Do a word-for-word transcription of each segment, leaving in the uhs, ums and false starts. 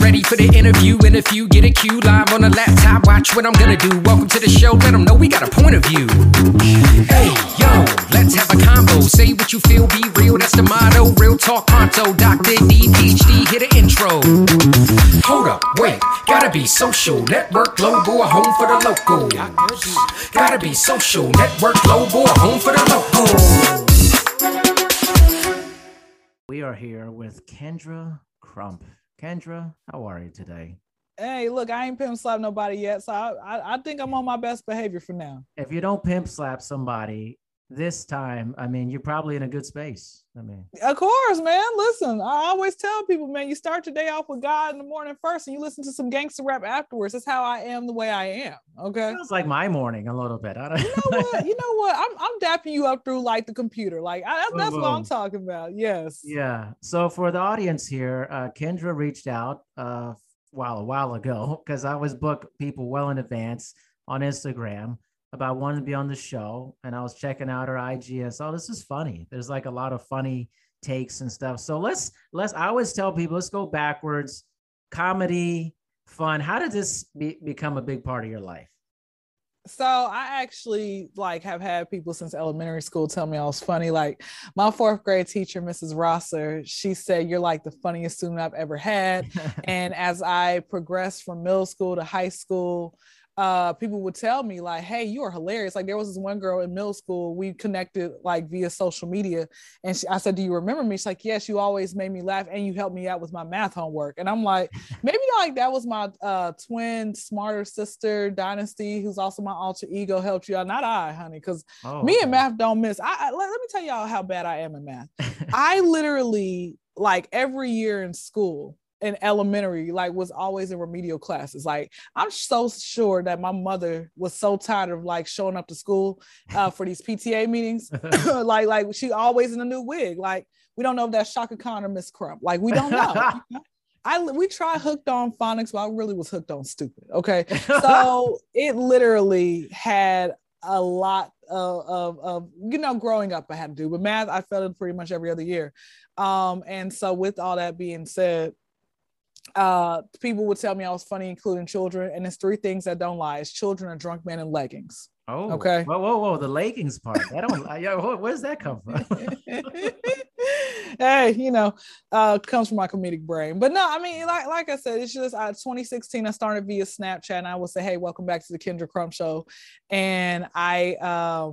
Not ready for the interview, in a few, get a cue. Live on a laptop, watch what I'm gonna do. Welcome to the show, let them know we got a point of view. Hey, yo, let's have a combo. Say what you feel, be real, that's the motto. Real talk, pronto, Doctor D, PhD, hit an intro. Hold up, wait, gotta be social. Network, global, a home for the local. Gotta be social. Network, global, a home for the local. We are here with Kendra Crump. Kendra, how are you today? Hey, look, I ain't pimp slapped nobody yet, so I, I, I think I'm on my best behavior for now. If you don't pimp slap somebody this time, I mean, you're probably in a good space. I mean, of course, man. Listen, I always tell people, man, you start your day off with God in the morning first, and you listen to some gangster rap afterwards. That's how I am, the way I am. Okay, sounds like my morning a little bit. I don't... You know what? You know what? I'm I'm dapping you up through like the computer. Like I, that's, that's what I'm talking about. Yes. Yeah. So for the audience here, uh, Kendra reached out uh, while a while ago because I was booking people well in advance on Instagram about wanting to be on the show, and I was checking out her I G and saw, oh, this is funny. There's like a lot of funny takes and stuff. So let's, let's, I always tell people, let's go backwards, comedy, fun. How did this be, become a big part of your life? So I actually like have had people since elementary school tell me I was funny. Like my fourth grade teacher, Missus Rosser, she said, you're like the funniest student I've ever had. And as I progressed from middle school to high school, Uh, people would tell me like, hey, you are hilarious. Like there was this one girl in middle school, we connected like via social media. And she, I said, do you remember me? She's like, yes, you always made me laugh and you helped me out with my math homework. And I'm like, maybe like that was my uh, twin smarter sister Dynasty, who's also my alter ego, helped you out. Not I, honey, because oh, me and math don't miss. I, I let, let me tell y'all how bad I am in math. I literally like every year in school, in elementary, like was always in remedial classes. Like I'm so sure that my mother was so tired of like showing up to school uh, for these P T A meetings. like, like she always in a new wig. Like we don't know if that's Shaka Khan or Miss Crump. Like we don't know. You know? I we tried hooked on phonics, but I really was hooked on stupid. Okay, so it literally had a lot of, of, of, you know, growing up I had to do. But math, I failed pretty much every other year. Um, and so with all that being said, uh people would tell me I was funny, including children, and it's three things that don't lie. It's children, a drunk man, and leggings. Oh, okay. Whoa, whoa, whoa, the leggings part. I don't I, yo, where does that come from? Hey, you know, uh comes from my comedic brain. But no, I mean, like like I said, it's just uh, twenty sixteen I started via Snapchat, and I would say, hey, welcome back to the Kendra Crump Show. And I um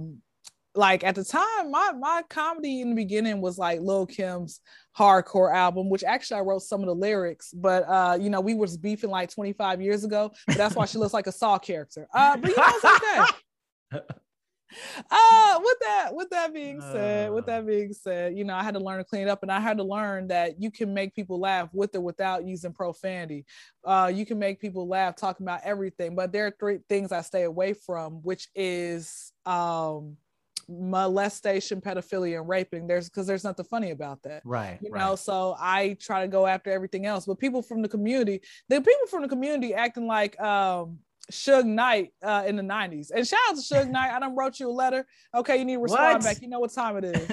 like at the time, my my comedy in the beginning was like Lil Kim's Hardcore album, which actually I wrote some of the lyrics, but uh, you know, we was beefing like twenty-five years ago, but that's why she looks like a Saw character. Uh, but you know, it's like that. Uh, with that, with that being said, with that being said, you know, I had to learn to clean it up, and I had to learn that you can make people laugh with or without using profanity. Uh, you can make people laugh talking about everything, but there are three things I stay away from, which is, um, molestation, pedophilia, and raping. There's because there's nothing funny about that, right? You know, right. So I try to go after everything else. But people from the community, the people from the community acting like um Suge Knight uh in the nineties. And shout out to Suge Knight. I done wrote you a letter. Okay, you need to respond what? back. You know what time it is.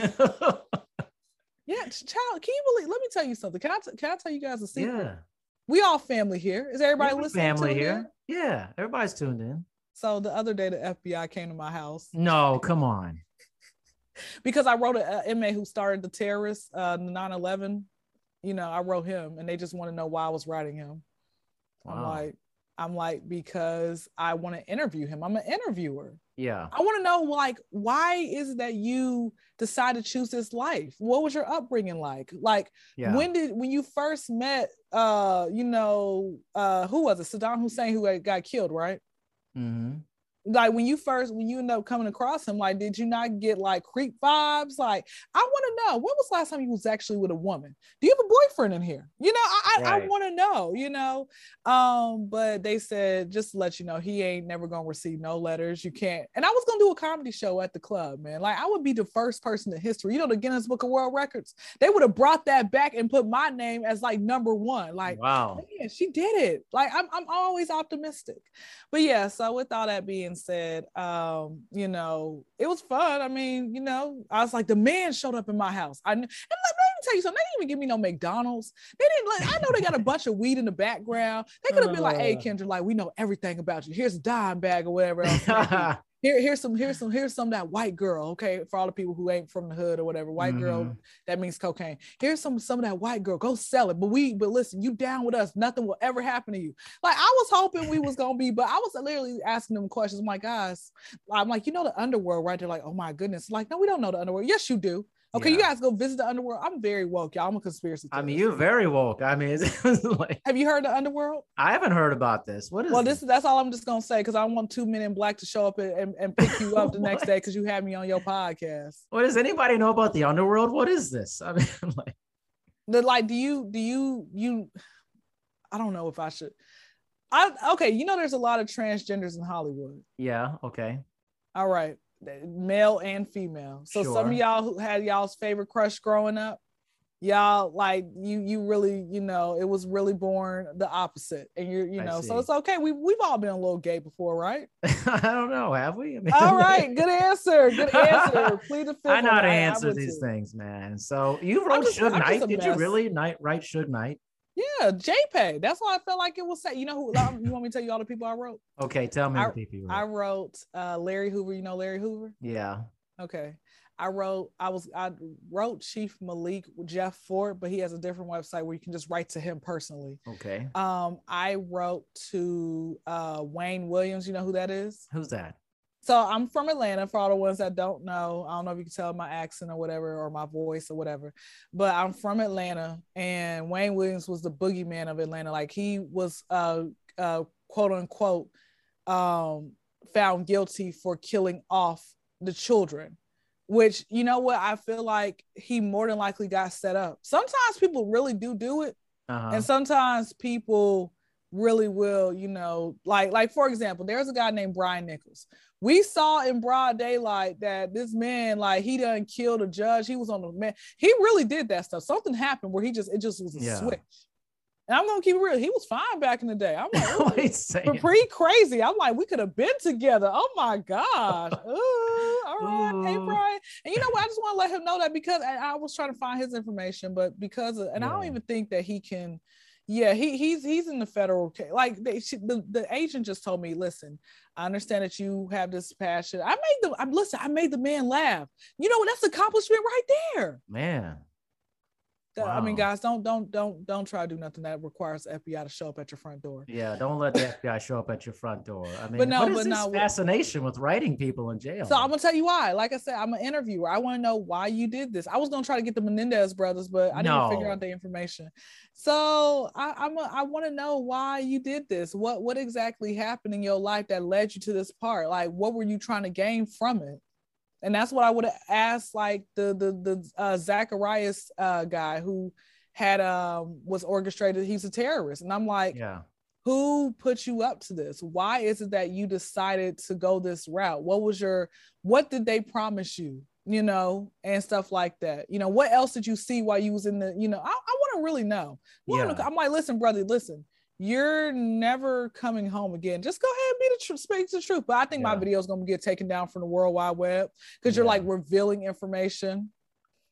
Yeah, child. Can you believe? Let me tell you something. Can I t- can I tell you guys a secret? Yeah. We all family here. Is everybody We're listening? Family here. In? Yeah, everybody's tuned in. So the other day, the F B I came to my house. No, come on. Because I wrote an inmate who started the terrorist, uh, nine eleven. You know, I wrote him, and they just want to know why I was writing him. Wow. I'm like, I'm like, because I want to interview him. I'm an interviewer. Yeah. I want to know, like, why is it that you decided to choose this life? What was your upbringing like? Like, yeah. when did, when you first met, uh, you know, uh, who was it? Saddam Hussein, who got killed, right? Mm-hmm. Like when you first when you end up coming across him, like did you not get like creep vibes? Like I want to know, when was the last time you was actually with a woman? Do you have a boyfriend in here? You know, I right. I, I want to know, you know. Um, but they said, just to let you know, he ain't never gonna receive no letters. You can't. And I was gonna do a comedy show at the club, man. Like I would be the first person in history. You know, the Guinness Book of World Records. They would have brought that back and put my name as like number one. Like, wow, man, she did it. Like I'm I'm always optimistic. But yeah, so with all that being said, um, you know, it was fun. I mean, you know, I was like, the man showed up in my house. I knew, and let me tell you something, they didn't even give me no McDonald's. McDonald's. They didn't like, I know they got a bunch of weed in the background. They could have been like, hey, Kendra, like, we know everything about you. Here's a dime bag or whatever else. Here, here's some, here's some, here's some that white girl, okay? For all the people who ain't from the hood or whatever, white mm-hmm. girl, that means cocaine. Here's some, some of that white girl, go sell it. But we, but listen, you down with us, nothing will ever happen to you. Like, I was hoping we was gonna be, but I was literally asking them questions. I'm like, guys, I'm like, you know the underworld, right? They're like, oh my goodness. Like, no, we don't know the underworld. Yes, you do. Okay, yeah. You guys go visit the underworld. I'm very woke, y'all. I'm a conspiracy theorist. I mean, you're very woke. I mean, it's like... Have you heard the underworld? I haven't heard about this. What is Well, this? this that's all I'm just going to say, because I want two men in black to show up and, and, and pick you up the next day because you had me on your podcast. Well, does anybody know about the underworld? What is this? I mean, like... The, like, do you, do you, you... I don't know if I should... I Okay, you know there's a lot of transgenders in Hollywood. Yeah, okay. All right. Male and female. So sure. Some of y'all who had y'all's favorite crush growing up, y'all like you you really, you know, it was really born the opposite. And you're, you know, so it's okay. We we've all been a little gay before, right? I don't know, have we? I mean, all right, good answer. Good answer. Please the I know how to answer these too. things, man. So you wrote just, Suge Knight. Did you really night write Suge Knight? Yeah, JPay. That's why I felt like it was set. You know who? You want me to tell you all the people I wrote? Okay, tell me I, the people you wrote. I wrote uh, Larry Hoover. You know Larry Hoover? Yeah. Okay. I wrote. I was. I wrote Chief Malik Jeff Fort, but he has a different website where you can just write to him personally. Okay. Um, I wrote to uh, Wayne Williams. You know who that is? Who's that? So I'm from Atlanta, for all the ones that don't know. I don't know if you can tell my accent or whatever, or my voice or whatever, but I'm from Atlanta, and Wayne Williams was the boogeyman of Atlanta. Like, he was, uh, uh, quote unquote, um, found guilty for killing off the children, which, you know what? I feel like he more than likely got set up. Sometimes people really do do it. Uh-huh. And sometimes people really will, you know, like, like, for example, there's a guy named Brian Nichols. We saw in broad daylight that this man, like, he done killed a judge. He was on the man. He really did that stuff. Something happened where he just, it just was a yeah. switch. And I'm going to keep it real. He was fine back in the day. I'm like, pretty crazy. I'm like, we could have been together. Oh my gosh. Ooh, all right. Ooh. Hey, Brian. And you know what? I just want to let him know that, because I, I was trying to find his information, but because, of, and yeah. I don't even think that he can. Yeah, he he's he's in the federal case. Like, they, she, the the agent just told me, listen, I understand that you have this passion. I made the I'm listen. I made the man laugh. You know, that's accomplishment right there. Man, wow. I mean, guys, don't don't don't don't try to do nothing that requires F B I to show up at your front door. Yeah, don't let the F B I show up at your front door. I mean, but no, what is but this no, fascination with writing people in jail? So I'm gonna tell you why. Like I said, I'm an interviewer. I want to know why you did this. I was gonna try to get the Menendez brothers, but I didn't no. figure out the information. So I, I'm a, I want to know why you did this. What what exactly happened in your life that led you to this part? Like, what were you trying to gain from it? And that's what I would have asked, like the the the uh, Zacharias uh, guy who had um was orchestrated. He's a terrorist, and I'm like, yeah. Who put you up to this? Why is it that you decided to go this route? What was your what did they promise you? You know, and stuff like that. You know, what else did you see while you was in the, you know, I, I want to really know. Yeah. Wanna, I'm like, listen, brother, listen, you're never coming home again. Just go ahead and be the truth, speak the truth. But I think yeah. my video is going to get taken down from the World Wide Web because yeah. you're like revealing information.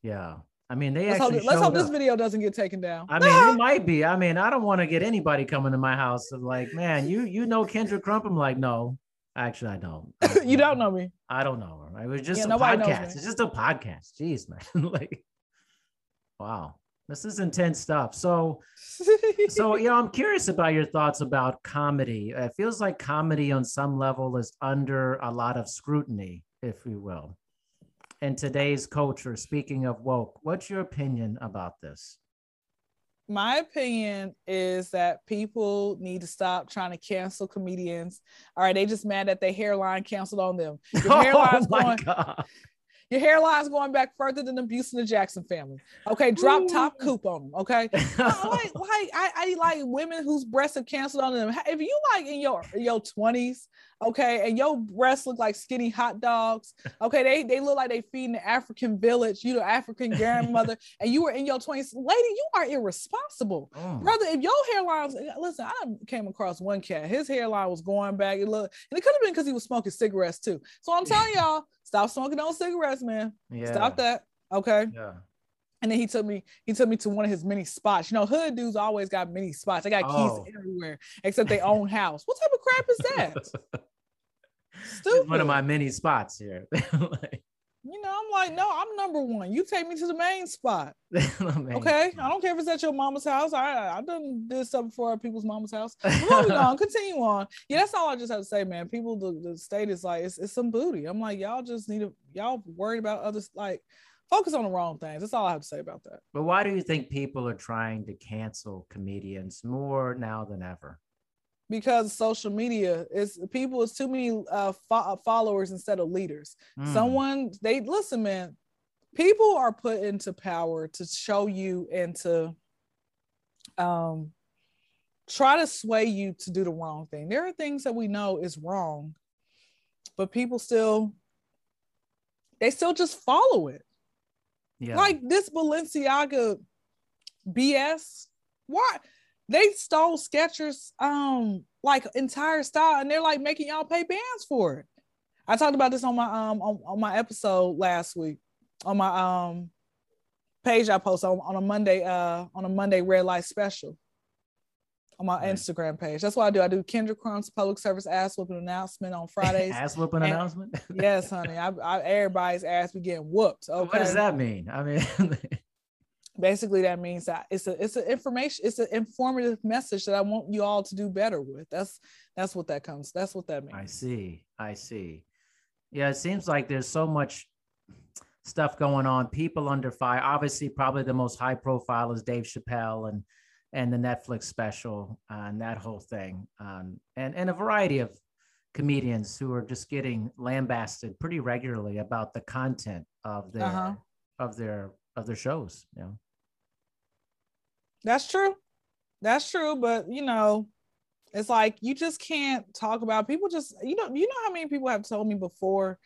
Yeah. I mean, they let's actually hope, let's hope up. This video doesn't get taken down. I mean, it might be. I mean, I don't want to get anybody coming to my house and like, man, you, you know, Kendra Crump. I'm like, no. Actually, I don't. I don't you know. don't know me. I don't know her. It was just yeah, a podcast. It's just a podcast. Jeez, man. Like, wow, this is intense stuff. So, so you know, I'm curious about your thoughts about comedy. It feels like comedy, on some level, is under a lot of scrutiny, if you will, in today's culture. Speaking of woke, what's your opinion about this? My opinion is that people need to stop trying to cancel comedians. All right, they just mad that their hairline canceled on them. Your hairline's, oh my going, God. Your hairline's going back further than abuse in the Jackson family. Okay, drop Ooh. Top coupe on them, okay? No, like, like, I, I like women whose breasts have canceled on them. If you like in your, your twenties, okay, and your breasts look like skinny hot dogs. Okay, they they look like they feed in the African village. You the African grandmother, and you were in your twenties, lady. You are irresponsible, oh. brother. If your hairline's listen, I came across one cat. His hairline was going back. It looked, and it could have been because he was smoking cigarettes too. So I'm telling y'all, stop smoking those cigarettes, man. Yeah. Stop that. Okay. Yeah. And then he took me, he took me to one of his many spots. You know, hood dudes always got many spots. They got oh. keys everywhere except their own house. What type of crap is that? Stupid. It's one of my many spots here. Like, you know, I'm like, no, I'm number one. You take me to the main spot. the main okay. Spot. I don't care if it's at your mama's house. I I done did stuff before at people's mama's house. Moving on, continue on. Yeah, that's all I just have to say, man. People, the, the state is like, it's it's some booty. I'm like, y'all just need to, y'all worried about others, like, focus on the wrong things. That's all I have to say about that. But why do you think people are trying to cancel comedians more now than ever? Because social media is people, it's too many uh, fo- followers instead of leaders. Mm. Someone, they listen, man, people are put into power to show you and to um, try to sway you to do the wrong thing. There are things that we know is wrong, but people still, they still just follow it. Yeah. Like this Balenciaga B S, why? They stole Skechers, um, like entire style, and they're like making y'all pay bands for it. I talked about this on my um on, on my episode last week on my um page I posted on, on a Monday uh on a Monday Red Light Special on my right. Instagram page. That's what I do. I do Kendra Crump's public service ass whooping announcement on Fridays. Ass whooping announcement. Yes, honey. I, I everybody's ass be getting whooped. Okay? What does that mean? I mean. Basically, that means that it's a it's an information it's an informative message that I want you all to do better with. That's that's what that comes. That's what that means. I see. I see. Yeah, it seems like there's so much stuff going on. People under fire. Obviously, probably the most high profile is Dave Chappelle and and the Netflix special and that whole thing. Um, and and a variety of comedians who are just getting lambasted pretty regularly about the content of their uh-huh. of their of their shows. Yeah. You know? That's true. That's true. But, you know, it's like, you just can't talk about people just, you know, you know how many people have told me before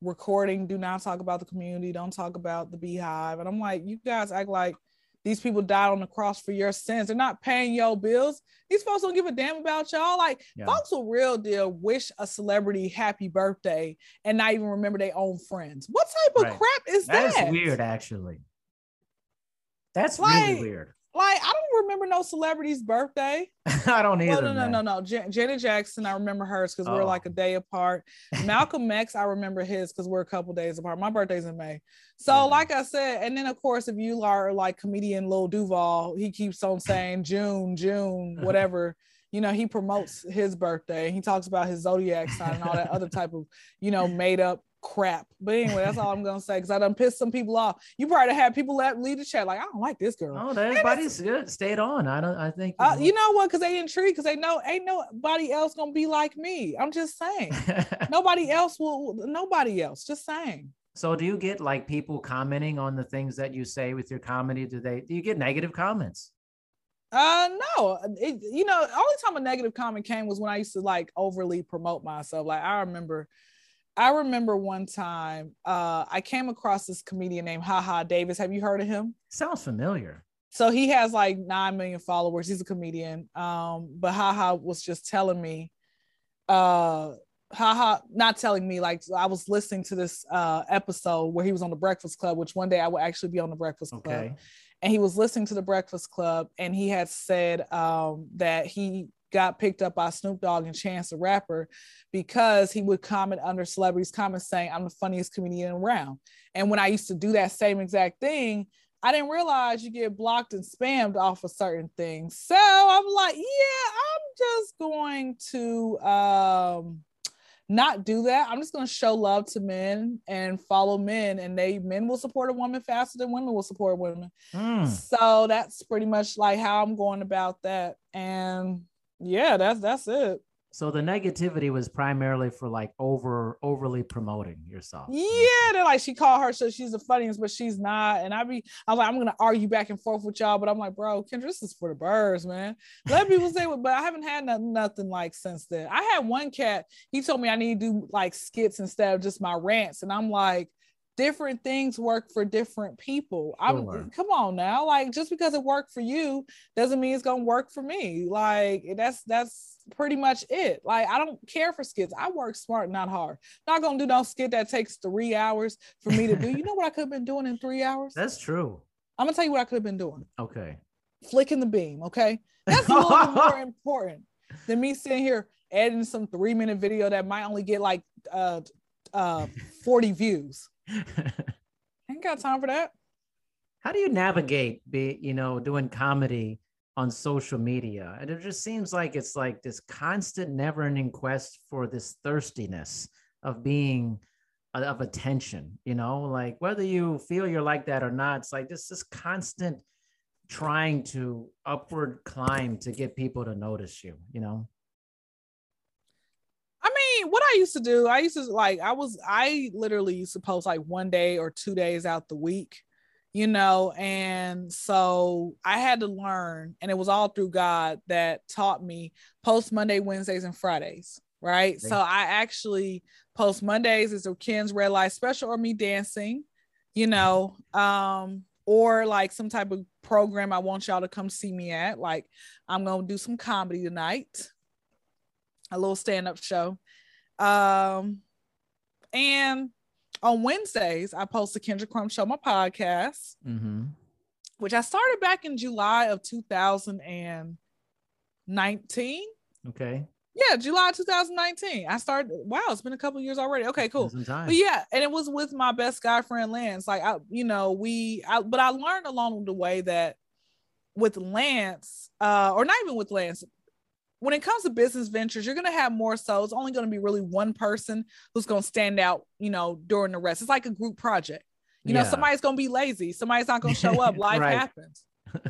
recording, do not talk about the community. Don't talk about the beehive. And I'm like, you guys act like these people died on the cross for your sins. They're not paying your bills. These folks don't give a damn about y'all. Like yeah. folks will real deal wish a celebrity happy birthday and not even remember their own friends. What type right. of crap is that? That's weird, actually. That's like, really weird. Like, I don't remember no celebrity's birthday. I don't either. No, no, no, no, no. Jan- Janet Jackson, I remember hers because oh. we're like a day apart. Malcolm X, I remember his because we're a couple days apart. My birthday's in May. So yeah. like I said, and then of course, if you are like comedian Lil Duval, he keeps on saying June, June, whatever. You know, he promotes his birthday. He talks about his zodiac sign and all that other type of, you know, made up crap. But anyway, that's all I'm gonna say because I done pissed some people off. You probably had people that leave the chat like, I don't like this girl. Oh, everybody's good. Stayed on. I don't. I think. You, uh, know. you know what? Because they intrigued. Because they know ain't nobody else gonna be like me. I'm just saying. nobody else will. Nobody else. Just saying. So, do you get like people commenting on the things that you say with your comedy? Do they? Do you get negative comments? Uh, no. It, you know, only time a negative comment came was when I used to like overly promote myself. Like I remember. I remember one time uh, I came across this comedian named Ha Ha Davis. Have you heard of him? Sounds familiar. So he has like nine million followers. He's a comedian. Um, but Ha Ha was just telling me, uh, Ha Ha, not telling me, like I was listening to this uh, episode where he was on The Breakfast Club, which one day I will actually be on The Breakfast Club. Okay. And he was listening to The Breakfast Club and he had said um, that he got picked up by Snoop Dogg and Chance the Rapper because he would comment under celebrities' comments saying, I'm the funniest comedian around. And when I used to do that same exact thing, I didn't realize you get blocked and spammed off of certain things. So I'm like, yeah, I'm just going to um, not do that. I'm just going to show love to men and follow men. And they men will support a woman faster than women will support women. Mm. So that's pretty much like how I'm going about that. And yeah, that's that's it. So the negativity was primarily for like over overly promoting yourself. Yeah, they're like, she called her, so she's the funniest, but she's not. And I be, I'm like, I'm gonna argue back and forth with y'all, but I'm like, bro, Kendra, this is for the birds, man. Let people say what, but I haven't had nothing, nothing like since then. I had one cat. He told me I need to do like skits instead of just my rants, and I'm like, different things work for different people. I'm sure. Come on now, like just because it worked for you doesn't mean it's gonna work for me. Like that's that's pretty much it. Like I don't care for skits. I work smart, not hard. Not gonna do no skit that takes three hours for me to do. You know what I could have been doing in three hours? That's true. I'm gonna tell you what I could have been doing. Okay. Flicking the beam. Okay. That's a little more important than me sitting here adding some three minute video that might only get like uh uh forty views. I ain't got time for that. How do you navigate be you know doing comedy on social media? And it just seems like it's like this constant never-ending quest for this thirstiness of being of attention, you know, like whether you feel you're like that or not, it's like this this constant trying to upward climb to get people to notice you, you know? I mean, what I used to do, I used to like, I was, I literally used to post like one day or two days out the week, you know? And so I had to learn, and it was all through God that taught me, post Monday, Wednesdays, and Fridays. Right. So I actually post Mondays is Ken's Red Light Special or me dancing, you know, um, or like some type of program I want y'all to come see me at. Like I'm going to do some comedy tonight, a little stand-up show. Um, and on Wednesdays, I post the Kendra Crump Show, my podcast, mm-hmm. which I started back in July of two thousand nineteen. Okay. Yeah, July two thousand nineteen. I started. Wow, it's been a couple of years already. Okay, cool. But yeah, and it was with my best guy friend Lance. Like, I, you know, we. I, but I learned along the way that with Lance, uh, or not even with Lance, when it comes to business ventures, you're gonna have more. So it's only gonna be really one person who's gonna stand out. You know, during the rest, it's like a group project. You yeah. know, somebody's gonna be lazy. Somebody's not gonna show up. Life right. happens.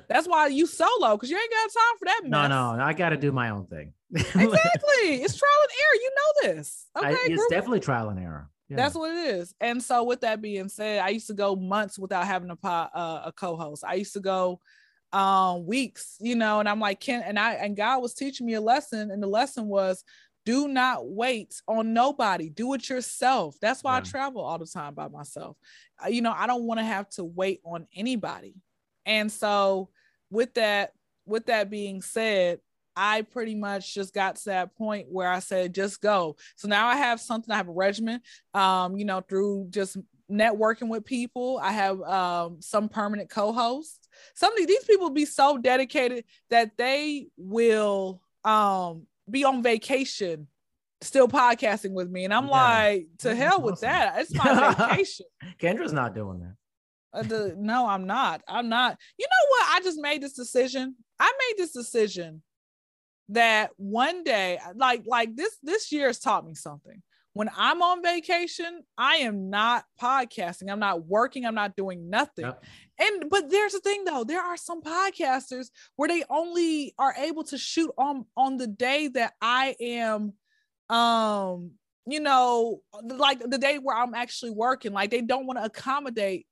That's why you solo, because you ain't got time for that mess. No, no, I got to do my own thing. Exactly. It's trial and error. You know this. Okay, I, it's group. Definitely trial and error. Yeah. That's what it is. And so with that being said, I used to go months without having a, uh, a co-host. I used to go um, weeks, you know, and I'm like, Ken, and I, and God was teaching me a lesson. And the lesson was, do not wait on nobody. Do it yourself. That's why yeah. I travel all the time by myself. Uh, you know, I don't want to have to wait on anybody. And so with that, with that being said, I pretty much just got to that point where I said, just go. So now I have something, I have a regimen, um, you know, through just networking with people. I have um, some permanent co-hosts. Some of these people be so dedicated that they will um, be on vacation still podcasting with me. And I'm yeah. like, to That's hell awesome. With that. It's my vacation. Kendra's not doing that. Uh, the, no, I'm not. I'm not. You know what? I just made this decision. I made this decision that one day, like, like this, this year has taught me something. When I'm on vacation, I am not podcasting. I'm not working. I'm not doing nothing. Yep. And, but there's the thing though, there are some podcasters where they only are able to shoot on, on the day that I am, um, you know, like the day where I'm actually working, like they don't want to accommodate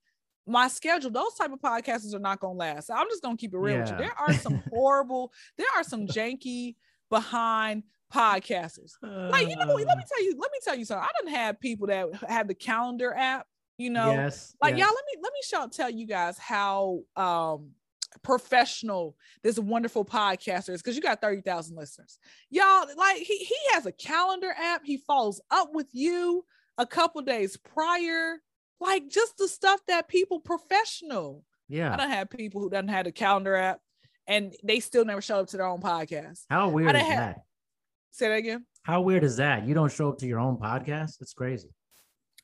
my schedule. Those type of podcasters are not gonna last. I'm just gonna keep it real yeah. with you. There are some horrible, there are some janky behind podcasters. Uh, like, you know, let me tell you, let me tell you something. I done have people that have the calendar app, you know, yes, like yes. y'all, let me let me show, tell you guys how um professional this wonderful podcaster is, because you got thirty thousand listeners. Y'all, like he he has a calendar app, he follows up with you a couple days prior. Like just the stuff that people professional. Yeah. I done have people who done had a calendar app and they still never showed up to their own podcast. How weird is have... that? Say that again. How weird is that? You don't show up to your own podcast? It's crazy.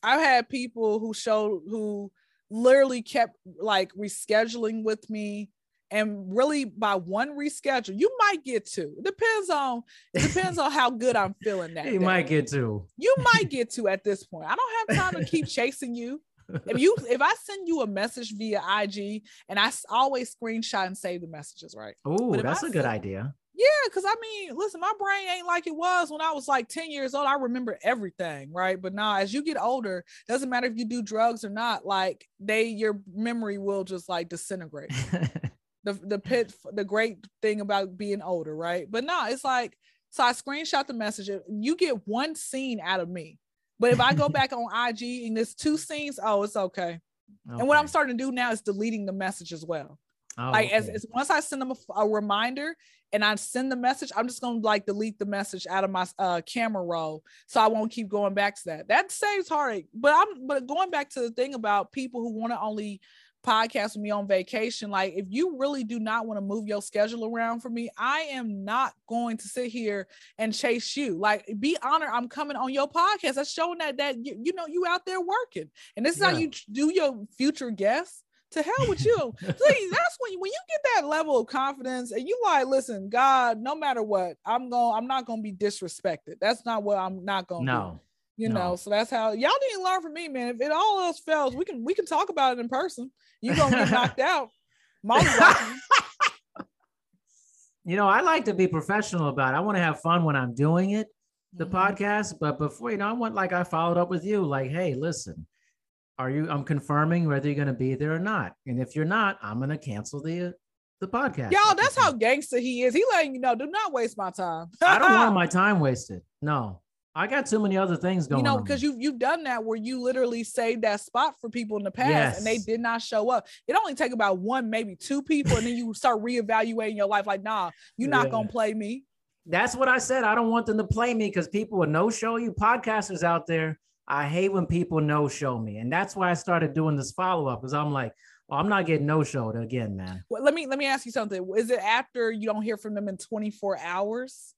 I've had people who showed, who literally kept like rescheduling with me, and really by one reschedule, you might get two. It depends on, it depends on how good I'm feeling that You day. might get two. You might get two at this point. I don't have time to keep chasing you. If you, if I send you a message via I G, and I always screenshot and save the messages, right? Oh, that's I a good send, idea. Yeah. Cause I mean, listen, my brain ain't like it was when I was like ten years old. I remember everything. Right. But now as you get older, doesn't matter if you do drugs or not, like they, your memory will just like disintegrate. The the pit the great thing about being older, right? But no, it's like, so I screenshot the message. You get one scene out of me, but if I go back on I G and there's two scenes, oh, it's okay. okay. And what I'm starting to do now is deleting the message as well. Oh, like okay. as, as once I send them a, a reminder and I send the message, I'm just gonna like delete the message out of my uh, camera roll, so I won't keep going back to that. That saves heartache. But I'm but going back to the thing about people who want to only podcast with me on vacation, like, if you really do not want to move your schedule around for me, I am not going to sit here and chase you. Like, be honored, I'm coming on your podcast. That's showing that that you, you know, you out there working, and this is yeah. how you do your future guests. To hell with you. Please, that's when you, when you get that level of confidence and you like, listen, God, no matter what, I'm going, I'm not going to be disrespected. That's not what I'm not going to no, do. You no. know, so that's how y'all need to learn from me, man. If it all else fails, we can, we can talk about it in person. You're going to get knocked out. You know, I like to be professional about it. I want to have fun when I'm doing it, the mm-hmm. podcast, but before, you know, I want, like, I followed up with you, like, hey, listen, Are you, I'm confirming whether you're going to be there or not. And if you're not, I'm going to cancel the, the podcast. Y'all, that's how gangster he is. He letting you know, do not waste my time. I don't want my time wasted. No, I got too many other things going on. You know, because you've, you've done that where you literally saved that spot for people in the past yes. and they did not show up. It only take about one, maybe two people. And then you start reevaluating your life. Like, nah, you're not yeah. going to play me. That's what I said. I don't want them to play me, because people will no show you. Podcasters out there, I hate when people no-show me. And that's why I started doing this follow-up, because I'm like, well, I'm not getting no-showed again, man. Well, let me let me ask you something. Is it after you don't hear from them in twenty-four hours?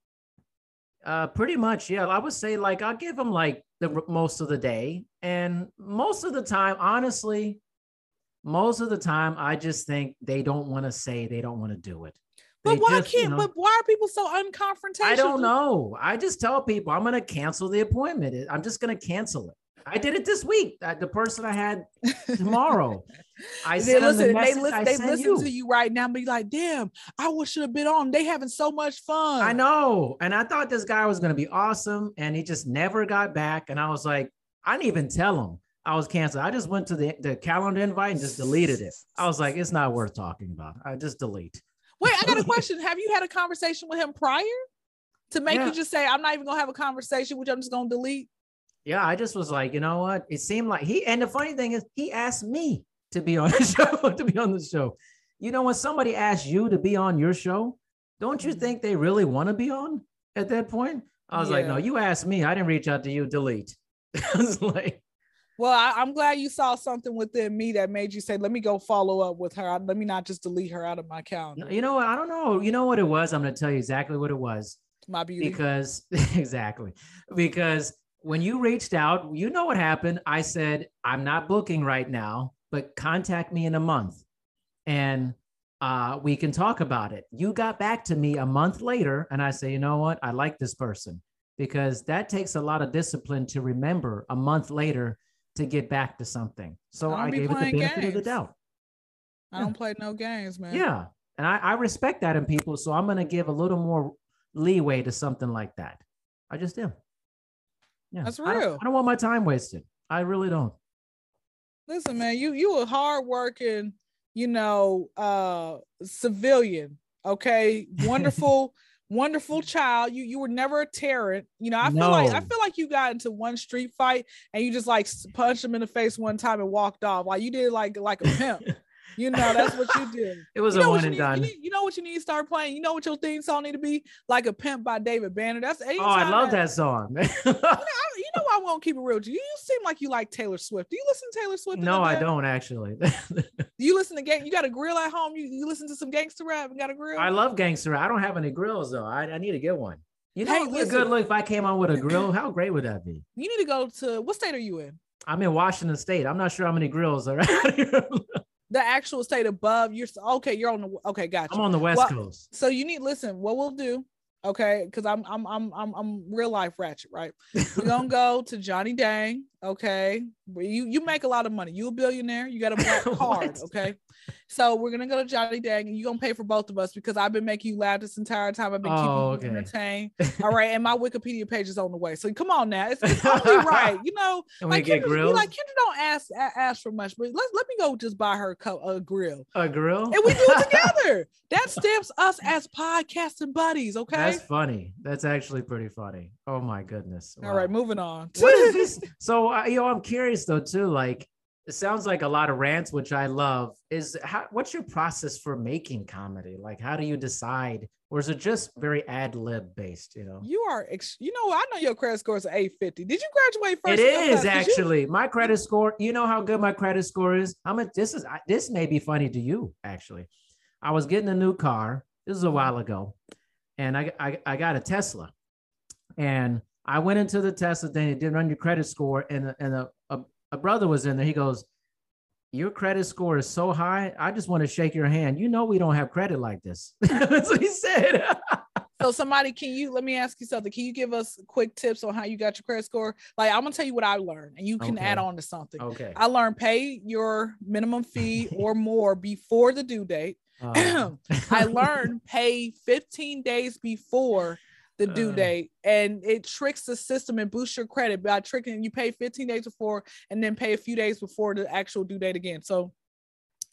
Uh, pretty much, yeah. I would say, like, I'll give them, like, the most of the day. And most of the time, honestly, most of the time, I just think they don't want to say they don't want to do it. But they why just, can't? You know, but why are people so unconfrontational? I don't know. I just tell people I'm going to cancel the appointment. I'm just going to cancel it. I did it this week. I, the person I had tomorrow. I they sent listen, the message, they listen, I they sent listen you. to you right now and be like, damn, I wish you have been on. They having so much fun. I know. And I thought this guy was going to be awesome, and he just never got back. And I was like, I didn't even tell him I was canceled. I just went to the, the calendar invite and just deleted it. I was like, it's not worth talking about. I just delete. Wait, I got a question. Have you had a conversation with him prior to make yeah. you just say, I'm not even going to have a conversation, which I'm just going to delete? Yeah, I just was like, you know what? It seemed like he, and the funny thing is, he asked me to be on the show, to be on the show. You know, when somebody asks you to be on your show, don't you think they really want to be on at that point? I was yeah. like, no, you asked me. I didn't reach out to you. Delete. I was like. Well, I, I'm glad you saw something within me that made you say, let me go follow up with her. Let me not just delete her out of my calendar. You know what? I don't know. You know what it was? I'm going to tell you exactly what it was. My beauty. Because, exactly. Because when you reached out, you know what happened. I said, I'm not booking right now, but contact me in a month and uh, we can talk about it. You got back to me a month later and I say, you know what? I like this person, because that takes a lot of discipline to remember a month later to get back to something. So I, I gave it the benefit games. of the doubt. I yeah. don't play no games, man. Yeah. And I, I respect that in people. So I'm going to give a little more leeway to something like that. I just do. Yeah. That's real. I don't, I don't want my time wasted. I really don't. Listen, man, you, you a hardworking, you know, uh, civilian. Okay. Wonderful, wonderful child. You you were never a tyrant. You know, I feel no. like I feel like you got into one street fight and you just like punched him in the face one time and walked off. Like you did like like a pimp. You know, that's what you did. It was you know a one and need, done. You, need, you know what you need to start playing. You know what your theme song need to be? Like a Pimp by David Banner. That's anytime. Oh, I love that, that song, man. You know, I, you know I'm gonna keep it real with you. You seem like you like Taylor Swift. Do you listen to Taylor Swift? No, I don't actually. Do you listen to gang? You got a grill at home? You you listen to some gangster rap and got a grill? I love gangster rap. I don't have any grills though. I, I need to get one. You know, hey, it'd be a good look if I came on with a grill. How great would that be? You need to go to what state are you in? I'm in Washington State. I'm not sure how many grills are out here. The actual state above you're okay. You're on the okay. Gotcha. I'm on the West well, Coast. So you need listen. What we'll do, okay? Because I'm I'm I'm I'm I'm real life ratchet, right? We're gonna go to Johnny Dang, okay? You you make a lot of money. You a billionaire. You got a black card, okay? So we're gonna go to Johnny Dang, and you're gonna pay for both of us because I've been making you laugh this entire time. I've been oh, keeping okay. you entertained. All right, and my Wikipedia page is on the way. So come on now, it's, it's only right, you know. And like we get Kendra, like Kendra don't ask ask for much, but let let me go just buy her a grill, a grill, and we do it together. That stamps us as podcasting buddies, okay? That's funny. That's actually pretty funny. Oh my goodness! Wow. All right, moving on. What is this? So uh, you know, I'm curious though too, like. It sounds like a lot of rants, which I love. Is how, what's your process for making comedy? Like, how do you decide, or is it just very ad lib based? You know, you are. Ex- you know, I know your credit score is eight fifty. Did you graduate first? It is actually you- my credit score. You know how good my credit score is. How much this is? I, this may be funny to you. Actually, I was getting a new car. This is a while ago, and I I, I got a Tesla, and I went into the Tesla thing. It didn't run your credit score, and and a. a A brother was in there. He goes, your credit score is so high. I just want to shake your hand. You know, we don't have credit like this. That's what he said. So somebody, can you, let me ask you something. Can you give us quick tips on how you got your credit score? Like, I'm going to tell you what I learned and you can okay. add on to something. Okay. I learned pay your minimum fee or more before the due date. Uh, I learned pay fifteen days before the due date, and it tricks the system and boosts your credit by tricking you. Pay fifteen days before and then pay a few days before the actual due date again. So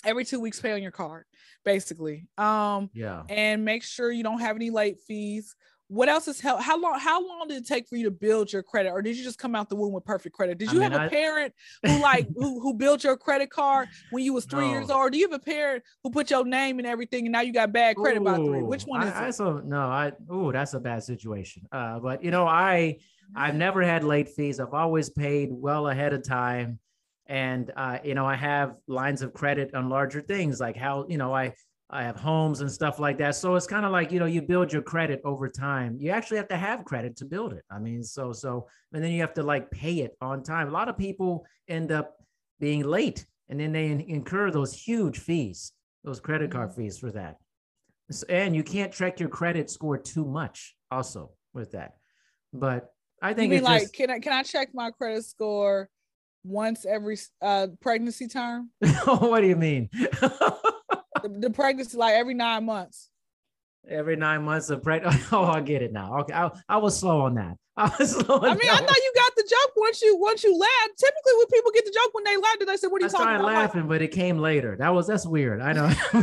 every two weeks pay on your card, basically. Um yeah and make sure you don't have any late fees. What else is how, how long how long did it take for you to build your credit, or did you just come out the womb with perfect credit? Did you I mean, have a I, parent who like who, who built your credit card when you was three no. years old? Do you have a parent who put your name and everything and now you got bad credit ooh, by three? Which one is I, it? I, so, no, I oh that's a bad situation. Uh, but you know, I I've never had late fees. I've always paid well ahead of time, and uh, you know, I have lines of credit on larger things like how you know I. I have homes and stuff like that. So it's kind of like, you know, you build your credit over time. You actually have to have credit to build it. I mean, so, so, and then you have to like pay it on time. A lot of people end up being late and then they in- incur those huge fees, those credit card fees for that. And you can't check your credit score too much also with that. But I think it's like, just- can I, can I check my credit score once every uh, pregnancy term? What do you mean? The, the pregnancy, like every nine months. Every nine months of pregnancy. Oh, I get it now. Okay, I, I was slow on that. I was slow. On I mean, that. I know you got the joke once you once you laugh. Typically, when people get the joke when they laugh, they say, "What are you I talking about?" I started laughing, like, but it came later. That was that's weird. I know. So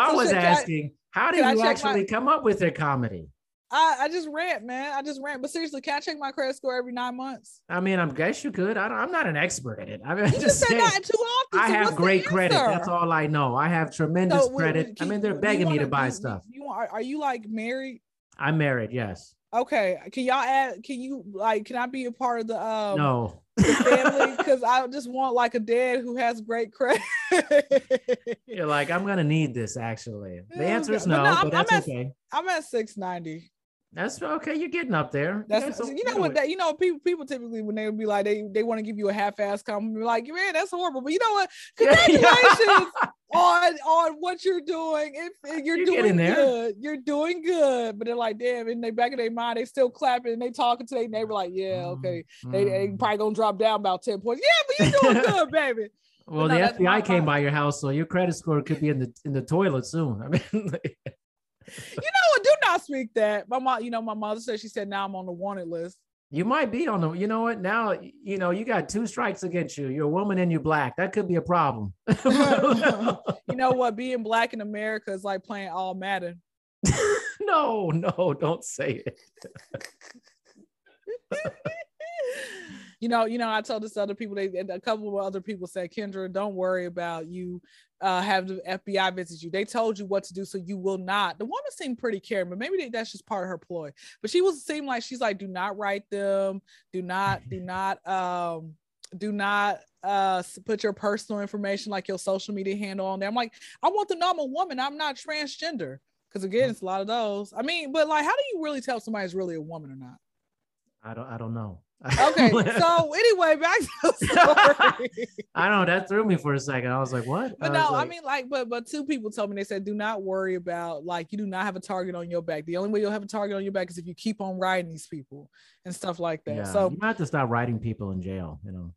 I so was asking, I, how did you actually my- come up with your comedy? I, I just rant, man. I just rant. But seriously, can I check my credit score every nine months? I mean, I guess you could. I don't, I'm not an expert at it. I mean, you just say that too often. I so have great credit. That's all I know. I have tremendous so, credit. Can, I mean, they're begging wanna, me to buy you, stuff. You, you are, are you like married? I'm married. Yes. Okay. Can y'all add? Can you like? Can I be a part of the? Um, no. The family, because I just want like a dad who has great credit. You're like, I'm gonna need this. Actually, the answer is no, but, no, I'm, but that's I'm at, okay. I'm at six ninety. That's okay. You're getting up there. That's yeah, so, you know what that you know people people typically when they would be like they they want to give you a half-assed compliment like man that's horrible, but you know what? Congratulations on on what you're doing. If, if you're, you're doing good, you're doing good. But they're like damn, in the back of their mind they still clapping and they talking to their neighbor like yeah okay mm-hmm. they they probably gonna drop down about ten points. Yeah, but you're doing good, baby. Well, no, the F B I came by your house, so your credit score could be in the in the toilet soon. I mean. Like, you know what? Do not speak that. My mom, you know, my mother said she said now I'm on the wanted list. You might be on the. You know what? Now you know you got two strikes against you. You're a woman and you're black. That could be a problem. You know what? Being black in America is like playing All Madden. no, no, don't say it. You know, you know, I told this to other people, they, and a couple of other people said, Kendra, don't worry about you uh, have the F B I visit you. They told you what to do, so you will not. The woman seemed pretty caring, but maybe they, that's just part of her ploy. But she was seemed like she's like, do not write them. Do not, do not, um, do not uh, put your personal information, like your social media handle on there. I'm like, I want to know I'm a woman. I'm not transgender. Because again, it's a lot of those. I mean, but like, how do you really tell somebody's really a woman or not? I don't, I don't know. Okay, so anyway, back to the story. I know that threw me for a second. I was like, what? But I no, like, I mean, like, but but two people told me, they said, do not worry about, like, you do not have a target on your back. The only way you'll have a target on your back is if you keep on writing these people and stuff like that. Yeah, so you have to stop writing people in jail, you know.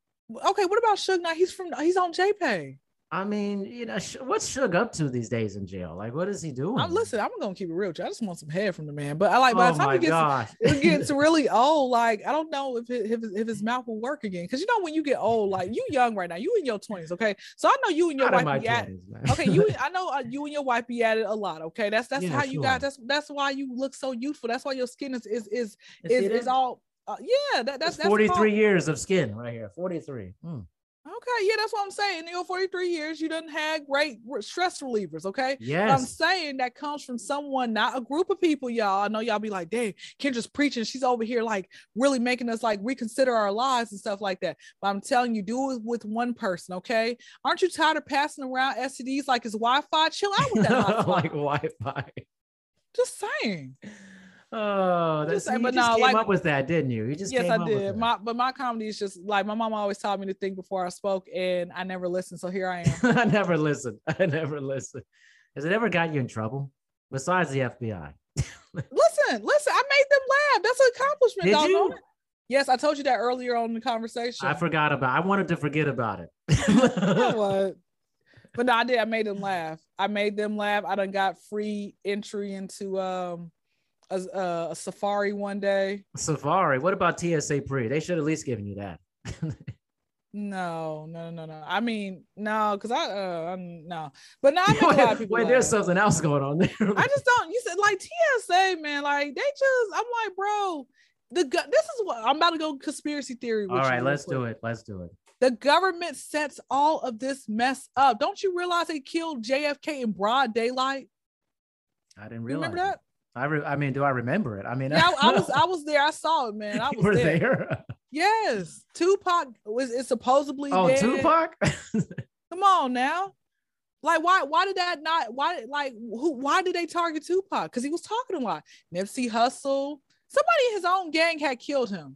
Okay, what about Suge Knight? He's from he's on JPay. I mean, you know, what's Suge up to these days in jail? Like, what is he doing? I'm, listen, I'm gonna keep it real. I just want some head from the man. But I like by the time oh he gets, it gets really old. Like, I don't know if his, if his, if his mouth will work again. Because you know, when you get old, like you young right now, you in your twenties, okay? So I know you and your Not wife be at it. Okay, you I know uh, you and your wife be at it a lot. Okay, that's that's yeah, how sure. you got. That's that's why you look so youthful. That's why your skin is is is is, is, is all. Uh, yeah, that, that's, that's forty-three years of skin right here. forty-three. Mm. Okay, yeah, that's what I'm saying. You know, forty-three years, you done had great stress relievers, okay? Yes. But I'm saying that comes from someone, not a group of people, y'all. I know y'all be like, dang, Kendra's preaching. She's over here, like, really making us, like, reconsider our lives and stuff like that. But I'm telling you, do it with one person, okay? Aren't you tired of passing around S T Ds like it's Wi-Fi? Chill out with that Wi-Fi. Like Wi-Fi. Just saying. Oh, that's, you but just no, came like, up with that, didn't you? You just yes, came I up did. With my, but my comedy is just like my mom always taught me to think before I spoke, and I never listened. So here I am. I never listened. I never listened. Has it ever got you in trouble besides the F B I? listen, listen. I made them laugh. That's an accomplishment. Did you? It. Yes, I told you that earlier on in the conversation. I forgot about. It. I wanted to forget about it. You know what? But no, I did. I made them laugh. I made them laugh. I done got free entry into. um A, a, a safari one day. Safari. What about T S A pre? They should at least given you that. no, no, no, no. I mean, no, because I, uh, I'm, no. But now I make wait, a lot of people. Wait, laugh. There's something else going on there. I just don't. You said like T S A, man. Like they just. I'm like, bro. The this is what I'm about to go conspiracy theory. With all right, let's quick. do it. Let's do it. The government sets all of this mess up. Don't you realize they killed J F K in broad daylight? I didn't realize. You remember that? I, re- I mean, do I remember it? I mean, yeah, I, I was, I was there. I saw it, man. I was you were there. there. Yes, Tupac was. It's supposedly. Oh, dead. Tupac. Come on now, like why? Why did that not? Why like who? Why did they target Tupac? Because he was talking a lot. Nipsey Hussle. Somebody in his own gang had killed him.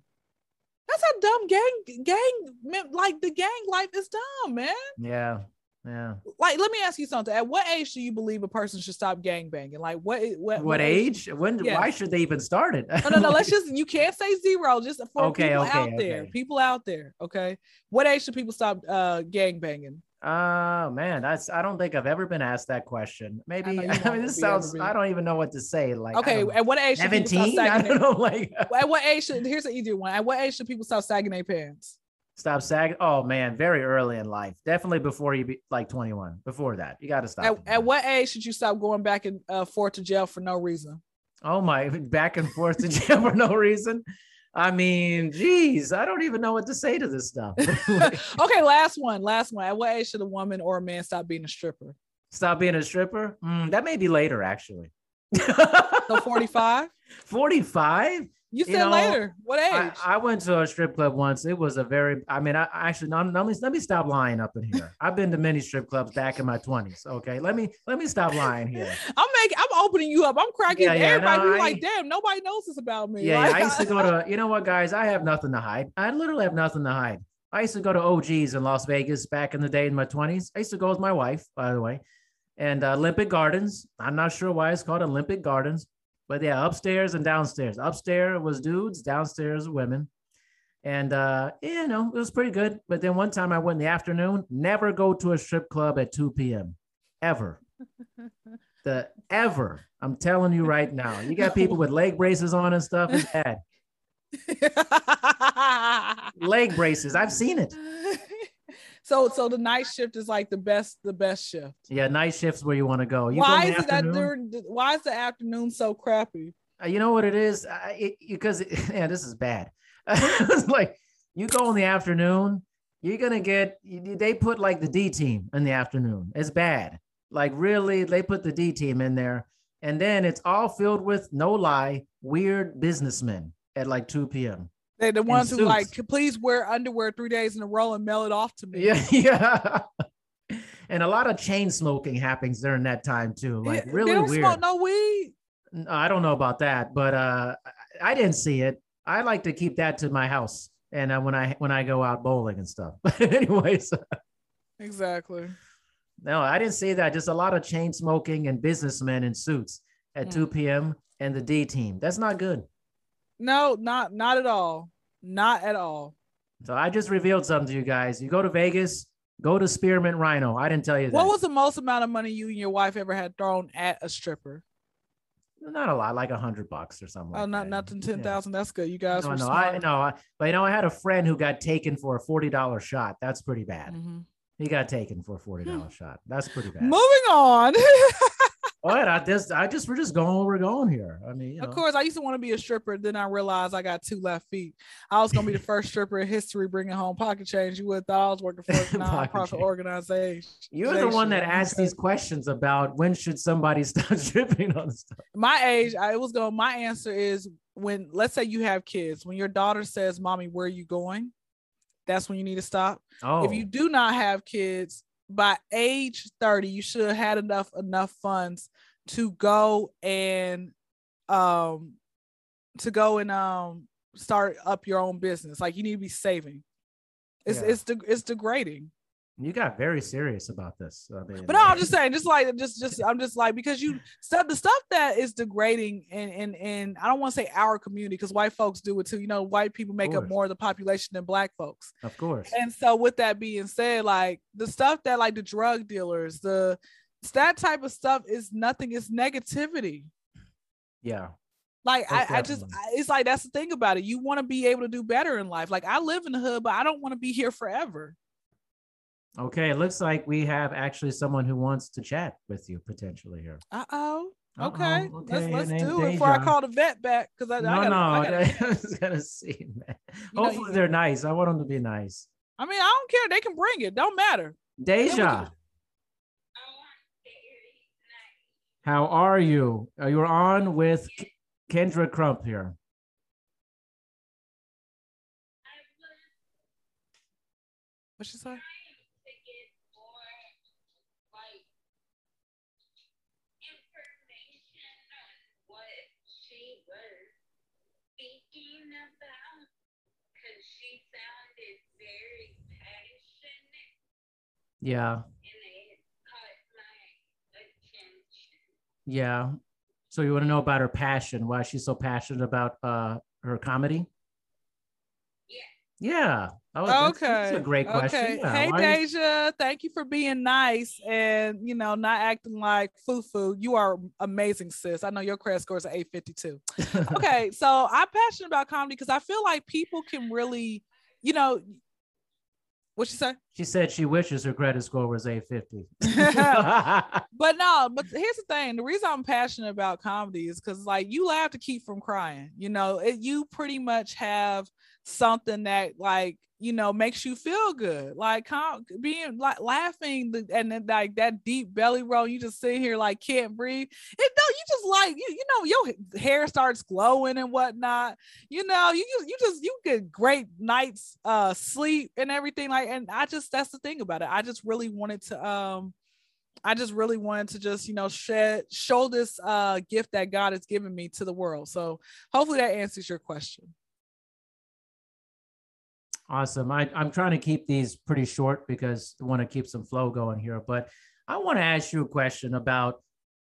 That's how dumb gang gang like the gang life is dumb, man. Yeah. Yeah. Like, let me ask you something. At what age do you believe a person should stop gangbanging? Like, what? What, what, what age? When? Yeah. Why should they even start it? no, no, no. Let's just. You can't say zero. Just for okay, people okay, out okay. there, people out there. Okay. What age should people stop uh, gangbanging? Oh man, that's. I don't think I've ever been asked that question. Maybe. I, I mean, this sounds. I don't even know what to say. Like, okay. At what age? Seventeen. I don't know. Like, at what age should? Here's an easier one. At what age should people stop sagging their pants? Stop sagging. Oh man, very early in life. Definitely before you be like twenty-one. Before that, you got to stop. At, at what age should you stop going back and uh, forth to jail for no reason? Oh my, back and forth to jail for no reason. I mean, geez, I don't even know what to say to this stuff. Okay, last one, last one. At what age should a woman or a man stop being a stripper? Stop being a stripper? Mm, that may be later, actually. So forty-five? forty-five? You said you know, later. What age? I, I went to a strip club once. It was a very, I mean, I, I actually, no, no, let me, let me stop lying up in here. I've been to many strip clubs back in my twenties. Okay. Let me, let me stop lying here. I'm making, I'm opening you up. I'm cracking yeah, yeah, everybody. No, I, like, damn, nobody knows this about me. Yeah, like, yeah. I used to go to, you know what, guys, I have nothing to hide. I literally have nothing to hide. I used to go to O Gs in Las Vegas back in the day in my twenties. I used to go with my wife, by the way, and uh, Olympic Gardens. I'm not sure why it's called Olympic Gardens. But yeah, upstairs and downstairs. Upstairs was dudes, downstairs women. And, uh, you know, it was pretty good. But then one time I went in the afternoon, never go to a strip club at two p.m. Ever. the ever. I'm telling you right now. You got people with leg braces on and stuff. It's bad. Leg braces. I've seen it. So, so the night shift is like the best, the best shift. Yeah, night shift's where you want to go. You why go is that during, Why is the afternoon so crappy? Uh, you know what it is? Because yeah, this is bad. It's like you go in the afternoon, you're gonna get. They put like the D team in the afternoon. It's bad. Like really, they put the D team in there, and then it's all filled with no lie, weird businessmen at like two p.m. They're the ones who like, please wear underwear three days in a row and mail it off to me. Yeah, yeah. And a lot of chain smoking happens during that time too. Like yeah, really they don't weird. Smoke no weed. I don't know about that, but uh, I didn't see it. I like to keep that to my house, and uh, when I when I go out bowling and stuff. But anyways, exactly. No, I didn't see that. Just a lot of chain smoking and businessmen in suits at mm. two p.m. and the D team. That's not good. No, not not at all. Not at all. So I just revealed something to you guys. You go to Vegas, go to Spearmint Rhino. I didn't tell you that. What was the most amount of money you and your wife ever had thrown at a stripper? Not a lot, like a hundred bucks or something. Oh, like not that. Nothing ten thousand. Yeah. That's good. You guys no, were no, smart. I no, I, but you know, I had a friend who got taken for a forty dollar shot. That's pretty bad. Mm-hmm. He got taken for a forty dollar shot. That's pretty bad. Moving on. All right, I just, I just, we're just going where we're going here. I mean, you know. Of course, I used to want to be a stripper. Then I realized I got two left feet. I was going to be the first stripper in history bringing home pocket change. You would thought I was working for a nonprofit organization. You're the one that asked these questions about when should somebody stop stripping on stuff. My age, I was going. My answer is when. Let's say you have kids. When your daughter says, "Mommy, where are you going?" That's when you need to stop. Oh. If you do not have kids, by age thirty, you should have had enough enough funds to go and um to go and um start up your own business. Like, you need to be saving. It's yeah. it's de- it's degrading. You got very serious about this. I mean, but no, I'm just saying, just like just just I'm just like because you stuff the stuff that is degrading and and and I don't want to say our community, because white folks do it too. You know, white people make up more of the population than black folks. Of course. And so with that being said, like the stuff that like the drug dealers, the that type of stuff is nothing. It's negativity. Yeah. Like I, I just I, it's like that's the thing about it. You want to be able to do better in life. Like, I live in the hood, but I don't want to be here forever. Okay, it looks like we have actually someone who wants to chat with you potentially here. Uh oh. Okay. okay, let's, let's do it before I call the vet back, because I, no, I gotta, no, I, gotta, I was gonna see. Man. Hopefully know, they're nice. I want them to be nice. I mean, I don't care. They can bring it. Don't matter. Deja, how are you? You're on with Kendra Crump here. What she say? Yeah. And it caught my attention. Yeah. So you want to know about her passion, why she's so passionate about uh her comedy? Yeah. Yeah. Oh, okay. That's, that's a great question. Okay. Yeah. Hey, why Deja, you... thank you for being nice and, you know, not acting like foo-foo. You are amazing, sis. I know your credit score is an eight fifty-two. Okay. So I'm passionate about comedy because I feel like people can really, you know, what'd she say? She said she wishes her credit score was eight fifty. But no, but here's the thing. The reason I'm passionate about comedy is because, like, you laugh to keep from crying. You know, it, you pretty much have something that, like, you know, makes you feel good. Like, com- being, like, laughing and then, like, that deep belly roll, you just sit here, like, can't breathe. It don't, you just, like, you you know, your hair starts glowing and whatnot. You know, you, you just, you get great nights uh, sleep and everything. Like, and I just, that's the thing about it. I just really wanted to, um, I just really wanted to just, you know, shed, show this uh, gift that God has given me to the world. So hopefully that answers your question. Awesome. I, I'm trying to keep these pretty short because I want to keep some flow going here, but I want to ask you a question about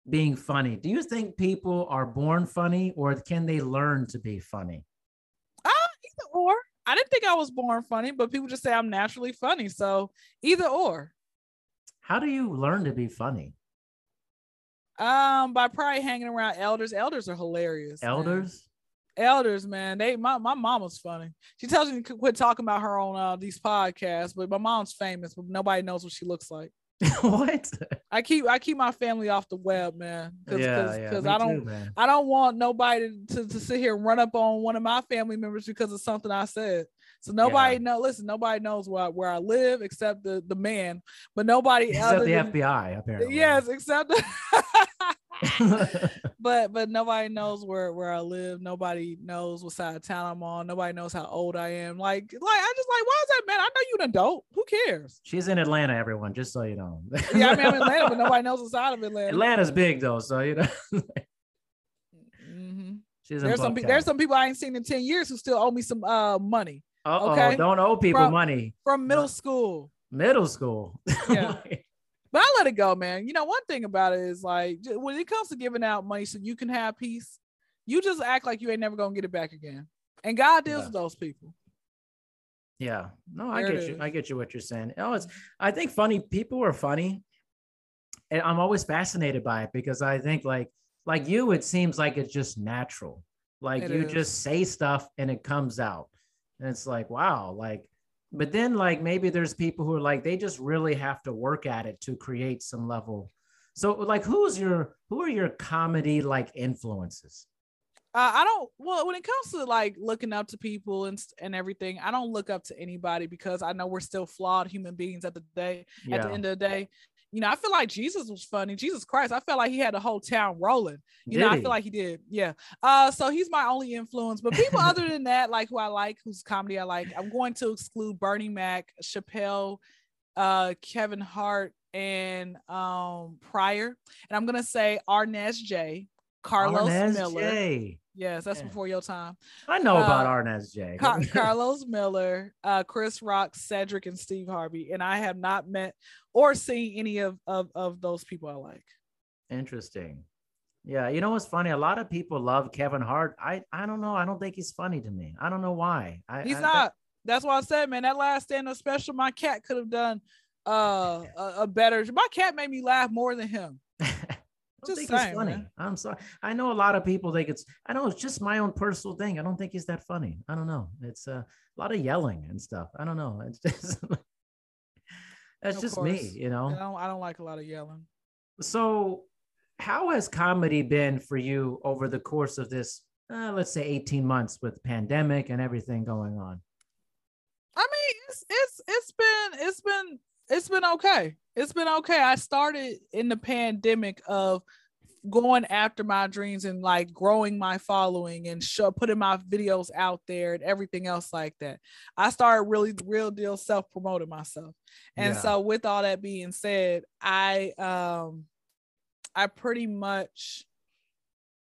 being funny. Do you think people are born funny, or can they learn to be funny? Uh, either or. I didn't think I was born funny, but people just say I'm naturally funny. So either or. How do you learn to be funny? Um, by probably hanging around elders. Elders are hilarious. Elders? Man. Elders, man, they my, my mama's funny. She tells me to quit talking about her on uh, these podcasts, but my mom's famous, but nobody knows what she looks like. What? I keep I keep my family off the web, man. Cause, yeah, cause, yeah, cause I don't too, man. I don't want nobody to, to, to sit here and run up on one of my family members because of something I said. So nobody yeah. know. Listen, nobody knows where I, where I live except the the man, but nobody except other the than, F B I apparently. Yes, except. The- But but nobody knows where, where I live. Nobody knows what side of town I'm on. Nobody knows how old I am. Like, like I just like, why is that, man? I know you're an adult. Who cares? She's in Atlanta, everyone, just so you know. Yeah, I mean, I'm in Atlanta, but nobody knows what side of Atlanta. Atlanta's big, though, so, you know. Mm-hmm. She's there's, some, there's some people I ain't seen in ten years who still owe me some uh money. Uh-oh, okay? Don't owe people from, money. From middle no. school. Middle school? Yeah. But I let it go, man. You know, one thing about it is, like, when it comes to giving out money so you can have peace, you just act like you ain't never going to get it back again. And God deals yeah. with those people. Yeah. No, I there get you. I get you what you're saying. Oh, it's, I think funny people are funny. And I'm always fascinated by it because I think like, like you, it seems like it's just natural. Like it you is. Just say stuff and it comes out and it's like, wow, like, but then like, maybe there's people who are like, they just really have to work at it to create some level So like, who's your, who are your comedy like influences? Uh, I don't, well, when it comes to like looking up to people and and everything, I don't look up to anybody because I know we're still flawed human beings at the day, yeah. at the end of the day. You know, I feel like Jesus was funny. Jesus Christ, I felt like he had the whole town rolling. You did know, he? I feel like he did. Yeah. Uh, so he's my only influence. But people other than that, like who I like, whose comedy I like, I'm going to exclude Bernie Mac, Chappelle, uh, Kevin Hart, and um, Pryor. And I'm going to say Arnez J., Carlos Arnez Miller. J. Yes, that's yeah. before your time. I know uh, about Arnez J. Car- Carlos Miller, uh, Chris Rock, Cedric, and Steve Harvey. And I have not met or seen any of, of, of those people I like. Interesting. Yeah, you know what's funny? A lot of people love Kevin Hart. I, I don't know. I don't think he's funny to me. I don't know why. I, he's I, not. That- that's why I said, man, that last stand-up special, my cat could have done uh, a, a better. My cat made me laugh more than him. I don't just think saying, he's funny. Man. I'm sorry. I know a lot of people think it's, I know it's just my own personal thing. I don't think he's that funny. I don't know. It's uh, a lot of yelling and stuff. I don't know. It's just, that's of just course. me, you know? I don't, I don't like a lot of yelling. So how has comedy been for you over the course of this, uh, let's say eighteen months with the pandemic and everything going on? I mean, it's, it's, it's been, it's been, it's been okay. It's been okay. I started in the pandemic of going after my dreams and like growing my following and show, putting my videos out there and everything else like that. I started really real deal self-promoting myself. And yeah. so with all that being said, I, um, I pretty much,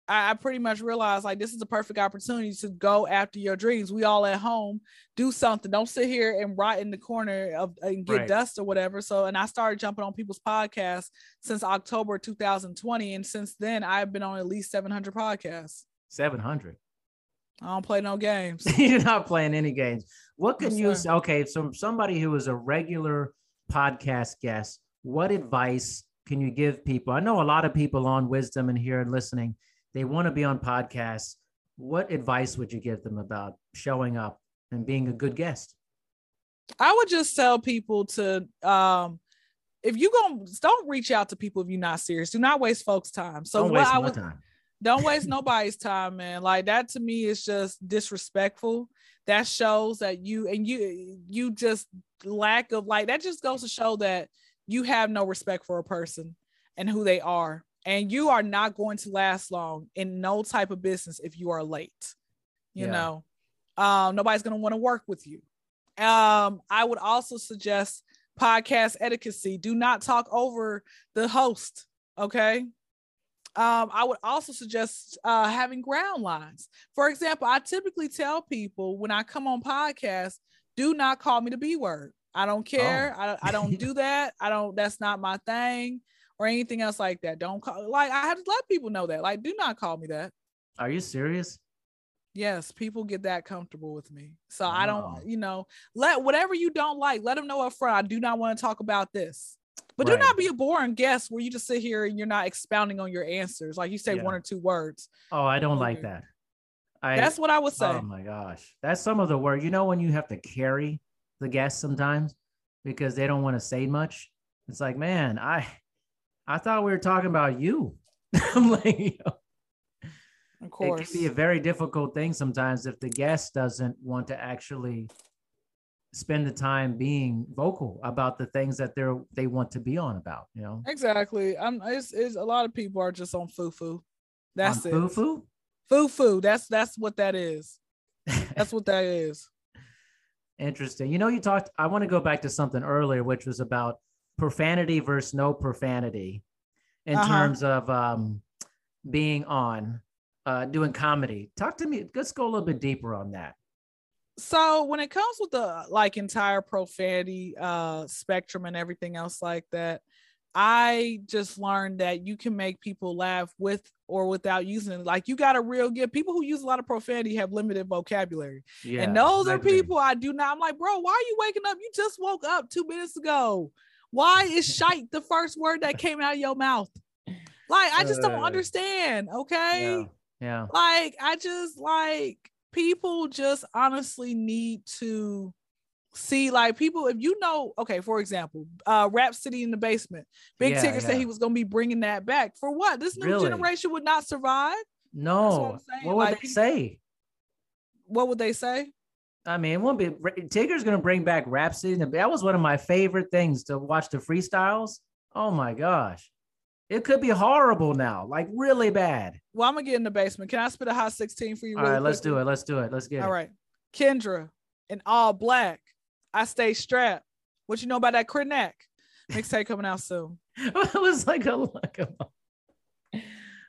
I, I pretty much realized like, this is a perfect opportunity to go after your dreams. We all at home, do something. Don't sit here and rot in the corner of and get right. dust or whatever. So, and I started jumping on people's podcasts since October two thousand twenty. And since then I've been on at least seven hundred podcasts. seven hundred. I don't play no games. You're not playing any games. What can you say? Okay. So somebody who is a regular podcast guest, what advice can you give people? I know a lot of people on Wisdom and here and listening, they want to be on podcasts. What advice would you give them about showing up and being a good guest? I would just tell people to, um, if you gonna, don't reach out to people if you're not serious. Do not waste folks' time. So don't waste I would, time. Don't waste nobody's time, man. Like that to me is just disrespectful. That shows that you, and you, you just lack of like, that just goes to show that you have no respect for a person and who they are. And you are not going to last long in no type of business if you are late. You yeah. know, um, nobody's going to want to work with you. Um, I would also suggest podcast etiquette. Do not talk over the host. Okay. Um, I would also suggest uh, having ground lines. For example, I typically tell people when I come on podcasts, do not call me the B word. I don't care. Oh. I, I don't do that. I don't, that's not my thing. Or anything else like that. Don't call, like I have to let people know that. Like, do not call me that. Are you serious? Yes, people get that comfortable with me. So oh. I don't, you know, let whatever you don't like, let them know up front. I do not want to talk about this. But right. do not be a boring guest where you just sit here and you're not expounding on your answers. Like you say yeah. one or two words. Oh, I don't like that. I, That's what I would say. Oh my gosh. That's some of the word. You know when you have to carry the guests sometimes because they don't want to say much. It's like, man, I I thought we were talking about you. I'm like, you know, of course. It can be a very difficult thing sometimes if the guest doesn't want to actually spend the time being vocal about the things that they're they want to be on about, you know? Exactly. I'm it's, it's a lot of people are just on foo-foo. That's on it. Foo-foo? Foo-foo. That's that's what that is. That's what that is. Interesting. You know, you talked, I want to go back to something earlier, which was about profanity versus no profanity in uh-huh. terms of um, being on, uh, doing comedy. Talk to me. Let's go a little bit deeper on that. So when it comes with the like entire profanity uh, spectrum and everything else like that, I just learned that you can make people laugh with or without using it. Like you got a real gift. People who use a lot of profanity have limited vocabulary. Yeah, and those I are agree. people I do not. I'm like, bro, why are you waking up? You just woke up two minutes ago. Why is shite the first word that came out of your mouth? Like, I just don't understand. Okay. Yeah. yeah. Like, I just like people just honestly need to See, like, people, if you know, okay, for example, uh, Rhapsody in the Basement. Big yeah, Tigger yeah. said he was going to be bringing that back. For what? This new really? generation would not survive? No. What, what would like, they say? What would they say? I mean, it won't be. Tigger's going to bring back Rhapsody in the Basement. That was one of my favorite things to watch, the freestyles. Oh, my gosh. It could be horrible now, like really bad. Well, I'm going to get in the basement. Can I spit a hot sixteen for you? All really right, quickly? let's do it. Let's do it. Let's get all it. All right. Kendra, in all black. I stay strapped. What you know about that Krenak? Mixtape coming out soon. It was like a look.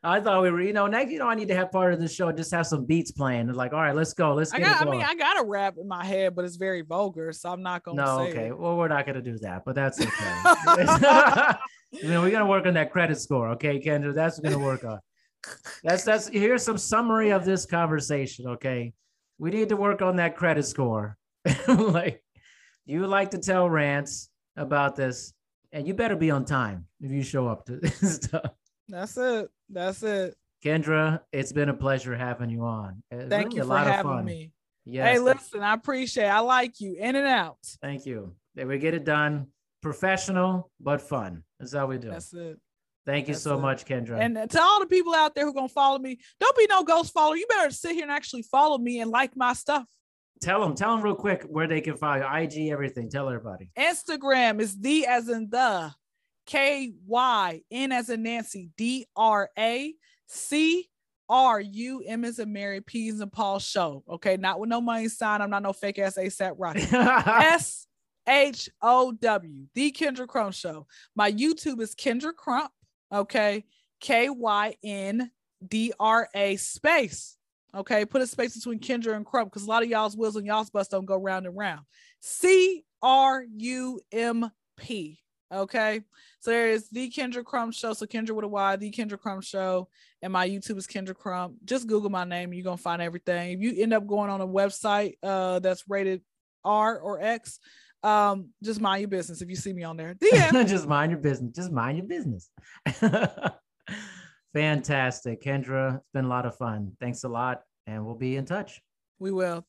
I thought we were, you know, next, you know, I need to have part of the show, just have some beats playing. It's like, all right, let's go. Let's get I got, it going. I mean, I got a rap in my head, but it's very vulgar, so I'm not going to no, say okay. It. Well, we're not going to do that, but that's okay. I mean, we're going to work on that credit score, okay, Kendra? That's what we're going to work on. That's, that's, here's some summary of this conversation, okay? We need to work on that credit score. Like, you like to tell rants about this, and you better be on time if you show up to this stuff. That's it. That's it. Kendra, it's been a pleasure having you on. It Thank really you for having me. Yes. Hey, listen, I appreciate it. I like you. In and out. Thank you. We get it done. Professional, but fun. That's how we do it. That's it. Thank you That's so it. much, Kendra. And to all the people out there who are going to follow me, don't be no ghost follower. You better sit here and actually follow me and like my stuff. Tell them, tell them real quick where they can follow you. I G, everything. Tell everybody. Instagram is the as in the K Y N as in Nancy, D R A C R U M as in Mary, P as in Paul show. Okay, not with no money sign. I'm not no fake ass ASAP Rocky. S H O W, the Kendra Crump show. My YouTube is Kendra Crump. Okay, K Y N D R A space. Okay, put a space between Kendra and Crump because a lot of y'all's wheels and y'all's bus don't go round and round. C R U M P. Okay, so there is the Kendra Crump show. So Kendra with a Y, the Kendra Crump show. And my YouTube is Kendra Crump. Just Google my name. You're going to find everything. If you end up going on a website uh, that's rated R or X, um, just mind your business if you see me on there. The just mind your business. Just mind your business. Fantastic. Kendra, it's been a lot of fun. Thanks a lot. And we'll be in touch. We will.